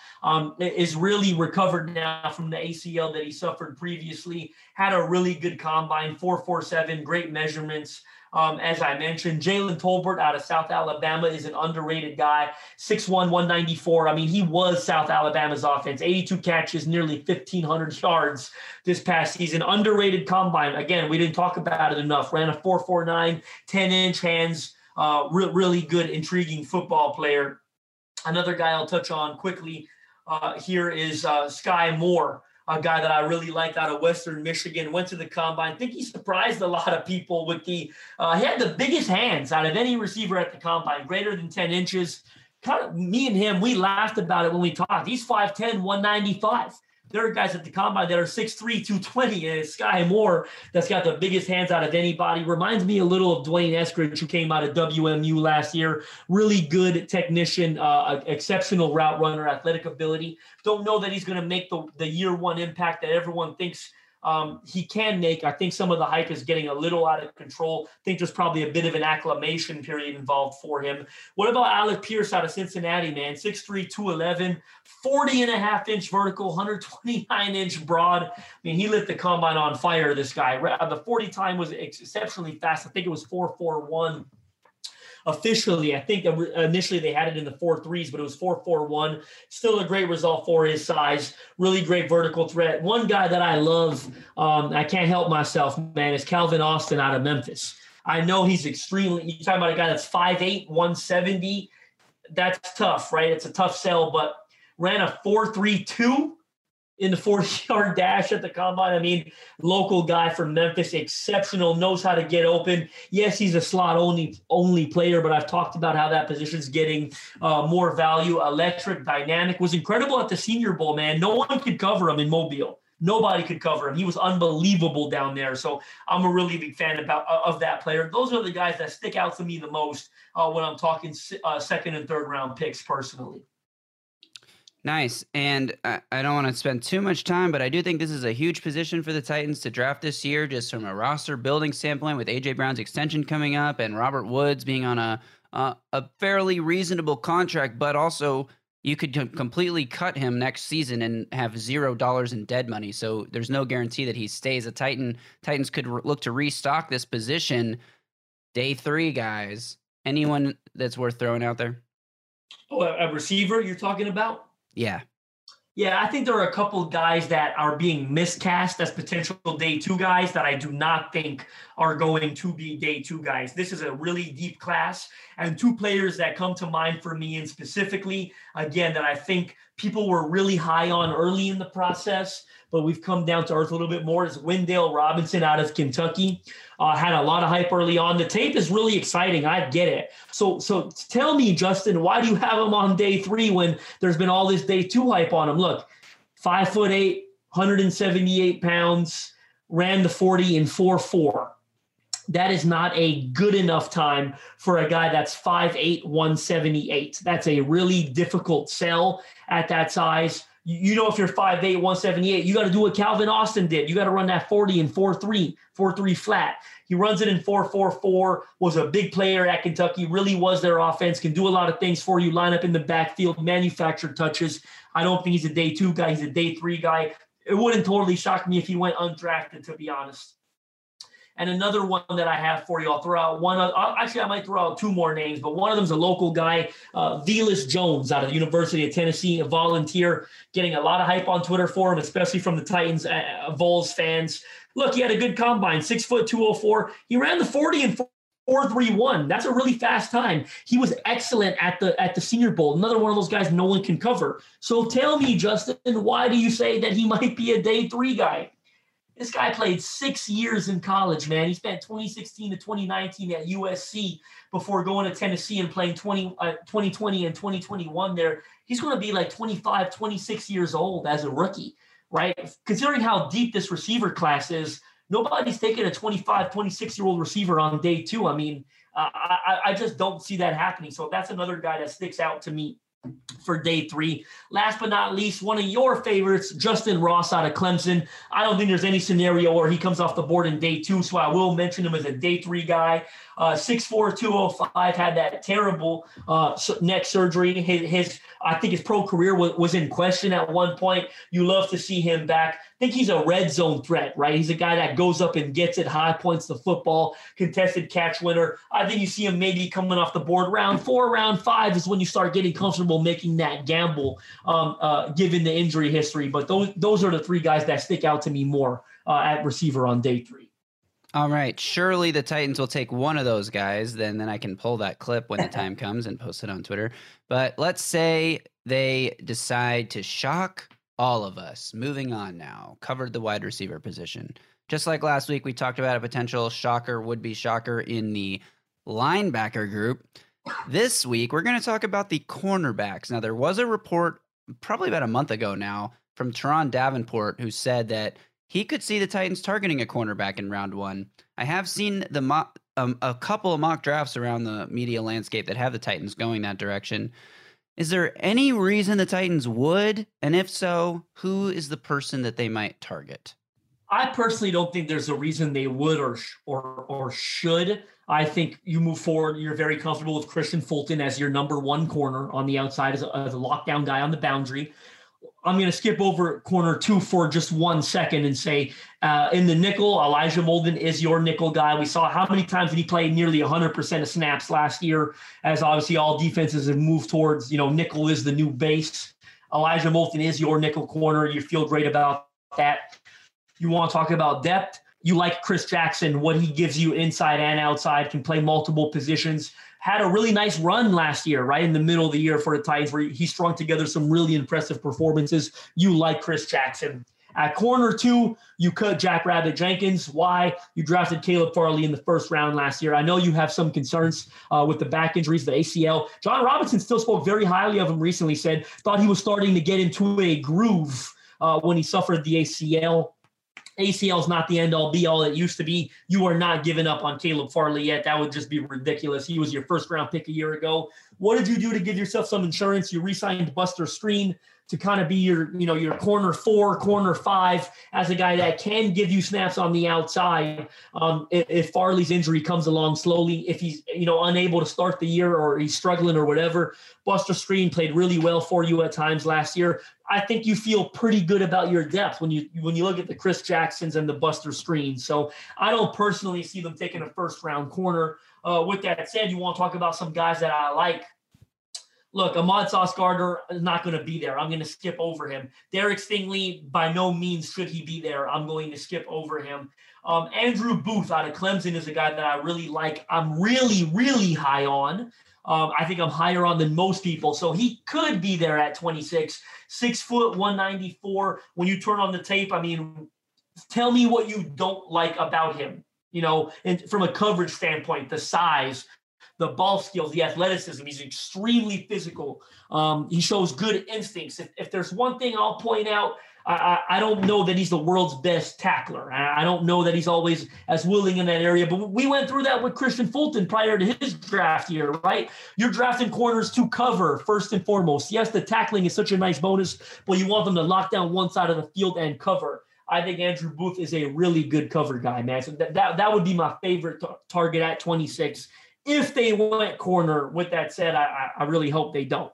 is really recovered now from the ACL that he suffered previously. Had a really good combine, 4.47, great measurements. As I mentioned, Jalen Tolbert out of South Alabama is an underrated guy, 6'1", 194. I mean, he was South Alabama's offense, 82 catches, nearly 1,500 yards this past season. Underrated combine. Again, we didn't talk about it enough. Ran a 4.49, 10-inch hands, really good, intriguing football player. Another guy I'll touch on quickly here is Skyy Moore, a guy that I really liked out of Western Michigan, went to the combine. I think he surprised a lot of people with he had the biggest hands out of any receiver at the combine, greater than 10 inches. Kind of, me and him, we laughed about it when we talked. He's 5'10", 195. There are guys at the combine that are 6'3", 220, and it's Skyy Moore that's got the biggest hands out of anybody. Reminds me a little of Dwayne Eskridge, who came out of WMU last year. Really good technician, exceptional route runner, athletic ability. Don't know that he's going to make the year one impact that everyone thinks he can make. I think some of the hype is getting a little out of control. I think there's probably a bit of an acclimation period involved for him. What about Alec Pierce out of Cincinnati, man? 6'3", 211, 40.5-inch vertical, 129-inch broad. I mean, he lit the combine on fire, this guy. The 40 time was exceptionally fast. I think it was 4.41. Officially, I think initially they had it in the 4.3s, but it was 4.41. Still a great result for his size. Really great vertical threat. One guy that I love, I can't help myself, man, is Calvin Austin out of Memphis. I know he's extremely – you're talking about a guy that's 5'8", 170. That's tough, right? It's a tough sell, but ran a 4.32 in the 40-yard dash at the combine. I mean, local guy from Memphis, exceptional, knows how to get open. Yes, he's a slot-only player, but I've talked about how that position's getting more value. Electric, dynamic, was incredible at the Senior Bowl, man. No one could cover him in Mobile. Nobody could cover him. He was unbelievable down there. So I'm a really big fan of that player. Those are the guys that stick out to me the most when I'm talking second and third round picks personally. Nice. And I don't want to spend too much time, but I do think this is a huge position for the Titans to draft this year, just from a roster building standpoint, with A.J. Brown's extension coming up and Robert Woods being on a fairly reasonable contract, but also you could completely cut him next season and have $0 in dead money. So there's no guarantee that he stays a Titan. Titans could look to restock this position. Day three, guys. Anyone that's worth throwing out there? Oh, a receiver you're talking about? Yeah, I think there are a couple of guys that are being miscast as potential day two guys that I do not think are going to be day two guys. This is a really deep class, and two players that come to mind for me, and specifically, again, that I think people were really high on early in the process, but we've come down to earth a little bit more, is Wendell Robinson out of Kentucky. Had a lot of hype early on. The tape is really exciting. I get it. So tell me, Justin, why do you have him on day three when there's been all this day two hype on him? Look, 5'8", 178 pounds, ran the 40 in 4.4. That is not a good enough time for a guy that's 5'8", 178. That's a really difficult sell at that size. you know, if you're 5'8", 178, you got to do what Calvin Austin did. You got to run that 40 and 4'3", 4'3" flat. He runs it in 4-4-4, was a big player at Kentucky, really was their offense, can do a lot of things for you, line up in the backfield, manufacture touches. I don't think he's a day two guy. He's a day three guy. It wouldn't totally shock me if he went undrafted, to be honest. And another one that I have for you, I'll throw out one. Actually, I might throw out two more names, but one of them is a local guy, Velas Jones out of the University of Tennessee, a volunteer, getting a lot of hype on Twitter for him, especially from the Titans, Vols fans. Look, he had a good combine, 6 foot 204. He ran the 40 and 4.31. That's a really fast time. He was excellent at the Senior Bowl. Another one of those guys no one can cover. So tell me, Justin, why do you say that he might be a day three guy? This guy played 6 years in college, man. He spent 2016 to 2019 at USC before going to Tennessee and playing 2020 and 2021 there. He's going to be like 25, 26 years old as a rookie, right? Considering how deep this receiver class is, nobody's taking a 25, 26-year-old receiver on day two. I mean, I just don't see that happening. So that's another guy that sticks out to me for day three. Last but not least, one of your favorites, Justin Ross out of Clemson. I don't think there's any scenario where he comes off the board in day two, so I will mention him as a day three guy. 6'4", 205, had that terrible neck surgery. His I think his pro career was in question at one point. You love to see him back. I think he's a red zone threat, right? He's a guy that goes up and gets it, high points the football, contested catch winner. I think you see him maybe coming off the board round four, round five is when you start getting comfortable making that gamble, given the injury history. But those are the three guys that stick out to me more at receiver on day three. All right. Surely the Titans will take one of those guys. Then I can pull that clip when the time comes and post it on Twitter. But let's say they decide to shock all of us. Moving on now. Covered the wide receiver position. Just like last week, we talked about a potential shocker, would-be shocker in the linebacker group. This week, we're going to talk about the cornerbacks. Now, there was a report probably about a month ago now from Teron Davenport who said that he could see the Titans targeting a cornerback in round one. I have seen the a couple of mock drafts around the media landscape that have the Titans going that direction. Is there any reason the Titans would? And if so, who is the person that they might target? I personally don't think there's a reason they would or should. I think you move forward. You're very comfortable with Christian Fulton as your number one corner on the outside as a lockdown guy on the boundary. I'm going to skip over corner two for just 1 second and say in the nickel, Elijah Molden is your nickel guy. We saw how many times did he play nearly 100% of snaps last year, as obviously all defenses have moved towards, nickel is the new base. Elijah Molden is your nickel corner. You feel great about that. You want to talk about depth. You like Chris Jackson, what he gives you inside and outside, can play multiple positions. Had a really nice run last year, right in the middle of the year for the Titans, where he strung together some really impressive performances. You like Chris Jackson. At corner two, you cut Jackrabbit Jenkins. Why? You drafted Caleb Farley in the first round last year. I know you have some concerns with the back injuries, the ACL. John Robinson still spoke very highly of him recently, said, thought he was starting to get into a groove when he suffered the ACL. ACL is not the end-all, be-all it used to be. You are not giving up on Caleb Farley yet. That would just be ridiculous. He was your first-round pick a year ago. What did you do to give yourself some insurance? You re-signed Buster Skrine to kind of be your corner four, corner five, as a guy that can give you snaps on the outside if Farley's injury comes along slowly, if he's unable to start the year or he's struggling or whatever. Buster Skrine played really well for you at times last year. I think you feel pretty good about your depth when you look at the Chris Jacksons and the Buster Skrines. So I don't personally see them taking a first-round corner. With that said, you want to talk about some guys that I like. Look, Ahmad Sauce Gardner is not going to be there. I'm going to skip over him. Derek Stingley, by no means should he be there. I'm going to skip over him. Andrew Booth out of Clemson is a guy that I really like. I'm really, really high on. I think I'm higher on than most people. So he could be there at 26, 6 foot, 194. When you turn on the tape, I mean, tell me what you don't like about him, and from a coverage standpoint, the size, the ball skills, the athleticism. He's extremely physical. He shows good instincts. If there's one thing I'll point out, I don't know that he's the world's best tackler. I don't know that he's always as willing in that area, but we went through that with Christian Fulton prior to his draft year, right? You're drafting corners to cover first and foremost. Yes, the tackling is such a nice bonus, but you want them to lock down one side of the field and cover. I think Andrew Booth is a really good cover guy, man. So that would be my favorite target at 26. If they went corner. With that said, I really hope they don't.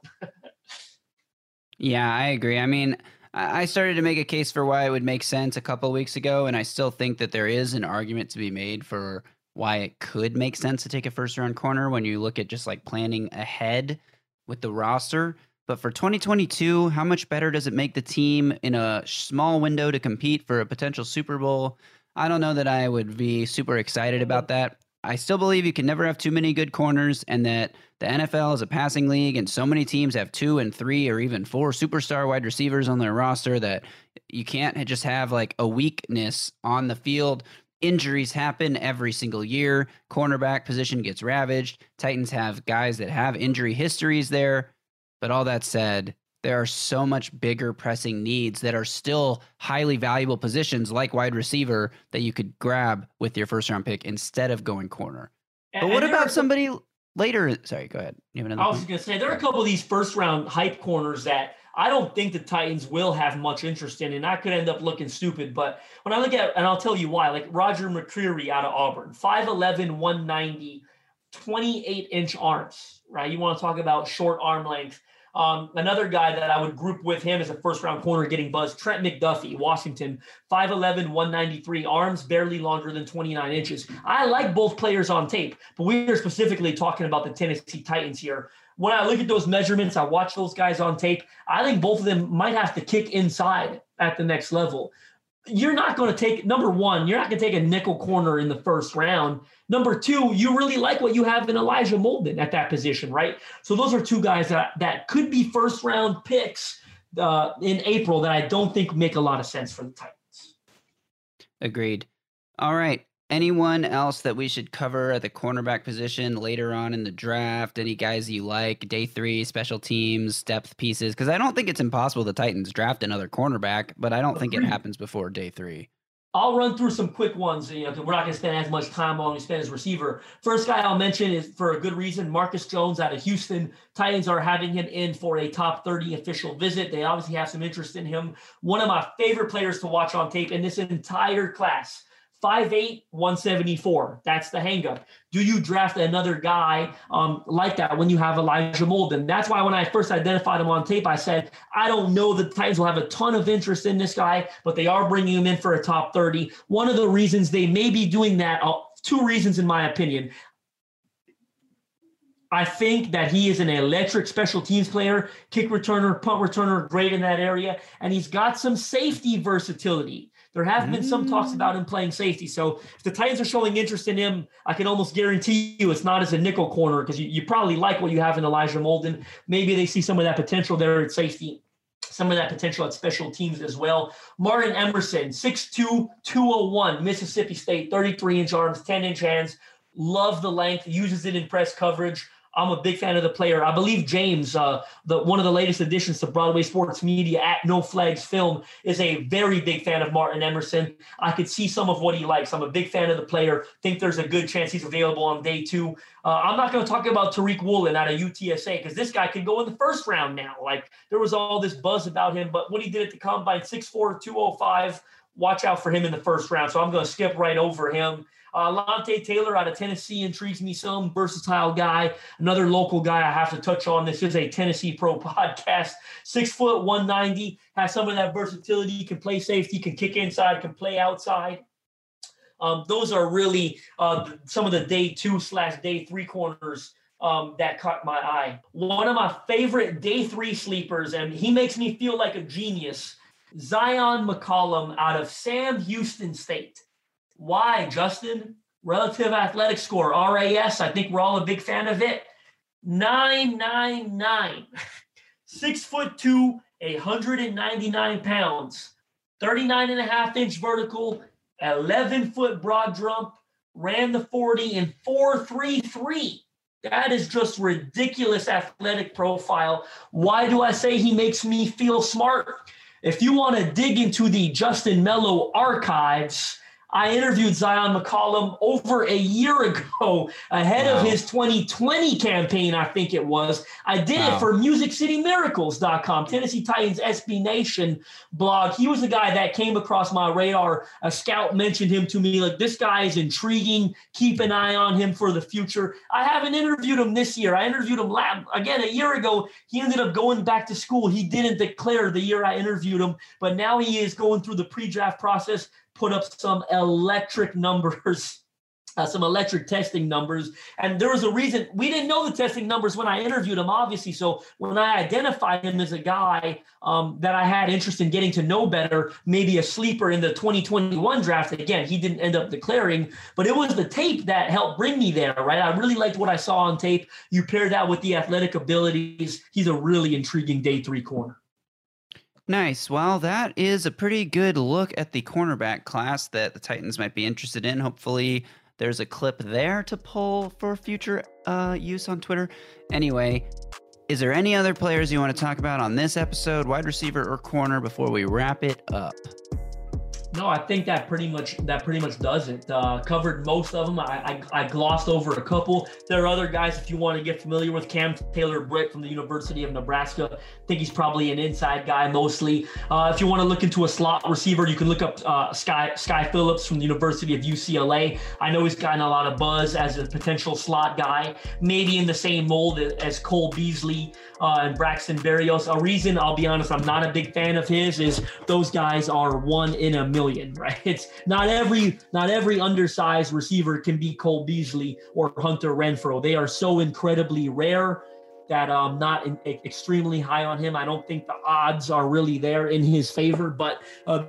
Yeah, I agree. I mean, I started to make a case for why it would make sense a couple of weeks ago, and I still think that there is an argument to be made for why it could make sense to take a first-round corner when you look at just like planning ahead with the roster. But for 2022, how much better does it make the team in a small window to compete for a potential Super Bowl? I don't know that I would be super excited about that. I still believe you can never have too many good corners, and that the NFL is a passing league, and so many teams have 2 and 3 or even 4 superstar wide receivers on their roster that you can't just have like a weakness on the field. Injuries happen every single year. Cornerback position gets ravaged. Titans have guys that have injury histories there. But all that said, there are so much bigger pressing needs that are still highly valuable positions like wide receiver that you could grab with your first round pick instead of going corner. But what about somebody later? Sorry, go ahead. You have another I was going to say, there are a couple of these first round hype corners that I don't think the Titans will have much interest in, and I could end up looking stupid. But when I look at, and I'll tell you why, like Roger McCreary out of Auburn, 5'11", 190, 28-inch arms, right? You want to talk about short arm length. Another guy that I would group with him as a first-round corner getting buzzed, Trent McDuffie, Washington, 5'11", 193, arms barely longer than 29 inches. I like both players on tape, but we are specifically talking about the Tennessee Titans here. When I look at those measurements, I watch those guys on tape. I think both of them might have to kick inside at the next level. You're not going to take, number one, you're not going to take a nickel corner in the first round. Number two, you really like what you have in Elijah Molden at that position, right? So those are two guys that could be first round picks in April that I don't think make a lot of sense for the Titans. Agreed. All right. Anyone else that we should cover at the cornerback position later on in the draft? Any guys you like? Day 3, special teams, depth pieces? Because I don't think it's impossible the Titans draft another cornerback, but I don't think it happens before day 3. I'll run through some quick ones. You know, we're not going to spend as much time on we spend as receiver. First guy I'll mention is, for a good reason, Marcus Jones out of Houston. Titans are having him in for a top 30 official visit. They obviously have some interest in him. One of my favorite players to watch on tape in this entire class. 5'8", 174. That's the hangup. Do you draft another guy like that when you have Elijah Molden? That's why when I first identified him on tape, I said, I don't know the Titans will have a ton of interest in this guy, but they are bringing him in for a top 30. One of the reasons they may be doing that, 2 reasons in my opinion. I think that he is an electric special teams player, kick returner, punt returner, great in that area, and he's got some safety versatility. There have been some talks about him playing safety. So if the Titans are showing interest in him, I can almost guarantee you it's not as a nickel corner, because you probably like what you have in Elijah Molden. Maybe they see some of that potential there at safety, some of that potential at special teams as well. Martin Emerson, 6'2", 201, Mississippi State, 33-inch arms, 10-inch hands. Love the length, uses it in press coverage. I'm a big fan of the player. I believe James, one of the latest additions to Broadway Sports Media at No Flags Film, is a very big fan of Martin Emerson. I could see some of what he likes. I'm a big fan of the player. Think there's a good chance he's available on day 2. I'm not going to talk about Tariq Woolen out of UTSA, because this guy could go in the first round now. Like, there was all this buzz about him, but what he did at the Combine, 6'4", 205, watch out for him in the first round. So I'm going to skip right over him. Lante Taylor out of Tennessee intrigues me some. Versatile guy. Another local guy I have to touch on. This is a Tennessee Pro podcast. 6 foot, 190. Has some of that versatility. Can play safety. Can kick inside. Can play outside. Those are really some of the day 2/day 3 corners that caught my eye. One of my favorite day 3 sleepers, and he makes me feel like a genius, Zion McCollum out of Sam Houston State. Why, Justin? Relative athletic score, RAS. I think we're all a big fan of it. 999. 6'2", 199 pounds. 39.5-inch vertical, 11-foot broad jump, ran the 40 in 4.33. That is just ridiculous athletic profile. Why do I say he makes me feel smart? If you want to dig into the Justin Mello archives, I interviewed Zion McCollum over a year ago ahead of his 2020 campaign, I think it was. I did it for MusicCityMiracles.com, Tennessee Titans SB Nation blog. He was the guy that came across my radar. A scout mentioned him to me, like, this guy is intriguing. Keep an eye on him for the future. I haven't interviewed him this year. I interviewed him, again, a year ago. He ended up going back to school. He didn't declare the year I interviewed him, but now he is going through the pre-draft process. Put up some electric numbers, some electric testing numbers. And there was a reason we didn't know the testing numbers when I interviewed him, obviously. So when I identified him as a guy that I had interest in getting to know better, maybe a sleeper in the 2021 draft, again, he didn't end up declaring, but it was the tape that helped bring me there, right? I really liked what I saw on tape. You pair that with the athletic abilities. He's a really intriguing day 3 corner. Nice. Well, that is a pretty good look at the cornerback class that the Titans might be interested in. Hopefully there's a clip there to pull for future use on Twitter. Anyway, is there any other players you want to talk about on this episode, wide receiver or corner, before we wrap it up? No, I think that pretty much does it. Covered most of them. I glossed over a couple. There are other guys if you want to get familiar with. Cam Taylor-Britt from the University of Nebraska. I think he's probably an inside guy mostly. If you want to look into a slot receiver, you can look up Sky Phillips from the University of UCLA. I know he's gotten a lot of buzz as a potential slot guy, maybe in the same mold as Cole Beasley and Braxton Berrios. A reason, I'll be honest, I'm not a big fan of his is those guys are one in a million. Right? It's not every undersized receiver can be Cole Beasley or Hunter Renfrow. They are so incredibly rare that I'm not extremely high on him. I don't think the odds are really there in his favor, but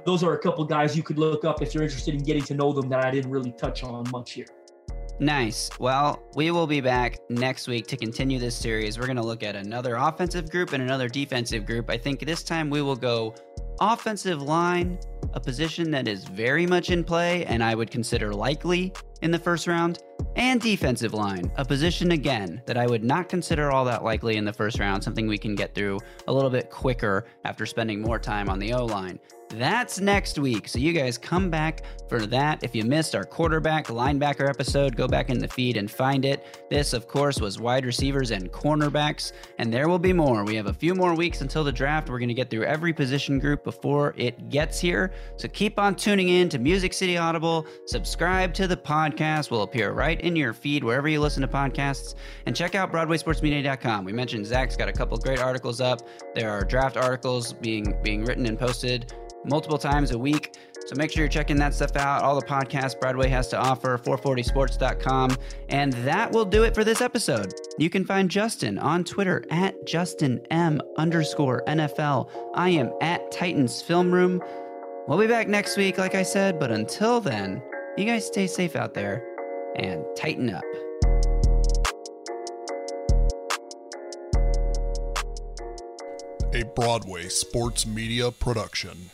those are a couple guys you could look up if you're interested in getting to know them that I didn't really touch on much here. Nice. Well, we will be back next week to continue this series. We're going to look at another offensive group and another defensive group. I think this time we will go offensive line, a position that is very much in play and I would consider likely in the first round, and defensive line, a position again that I would not consider all that likely in the first round, something we can get through a little bit quicker after spending more time on the O-line. That's next week, so you guys come back for that. If you missed our quarterback linebacker episode, go back in the feed and find it. This, of course, was wide receivers and cornerbacks, and there will be more. We have a few more weeks until the draft. We're going to get through every position group before it gets here, so keep on tuning in to Music City Audible. Subscribe to the podcast. We'll appear right in your feed wherever you listen to podcasts, and check out BroadwaySportsMedia.com. We mentioned Zach's got a couple great articles up. There are draft articles being written and posted multiple times a week. So make sure you're checking that stuff out. All the podcasts Broadway has to offer, 440sports.com. And that will do it for this episode. You can find Justin on Twitter at JustinM_NFL. I am at Titans Film Room. We'll be back next week, like I said, but until then, you guys stay safe out there and tighten up. A Broadway Sports Media production.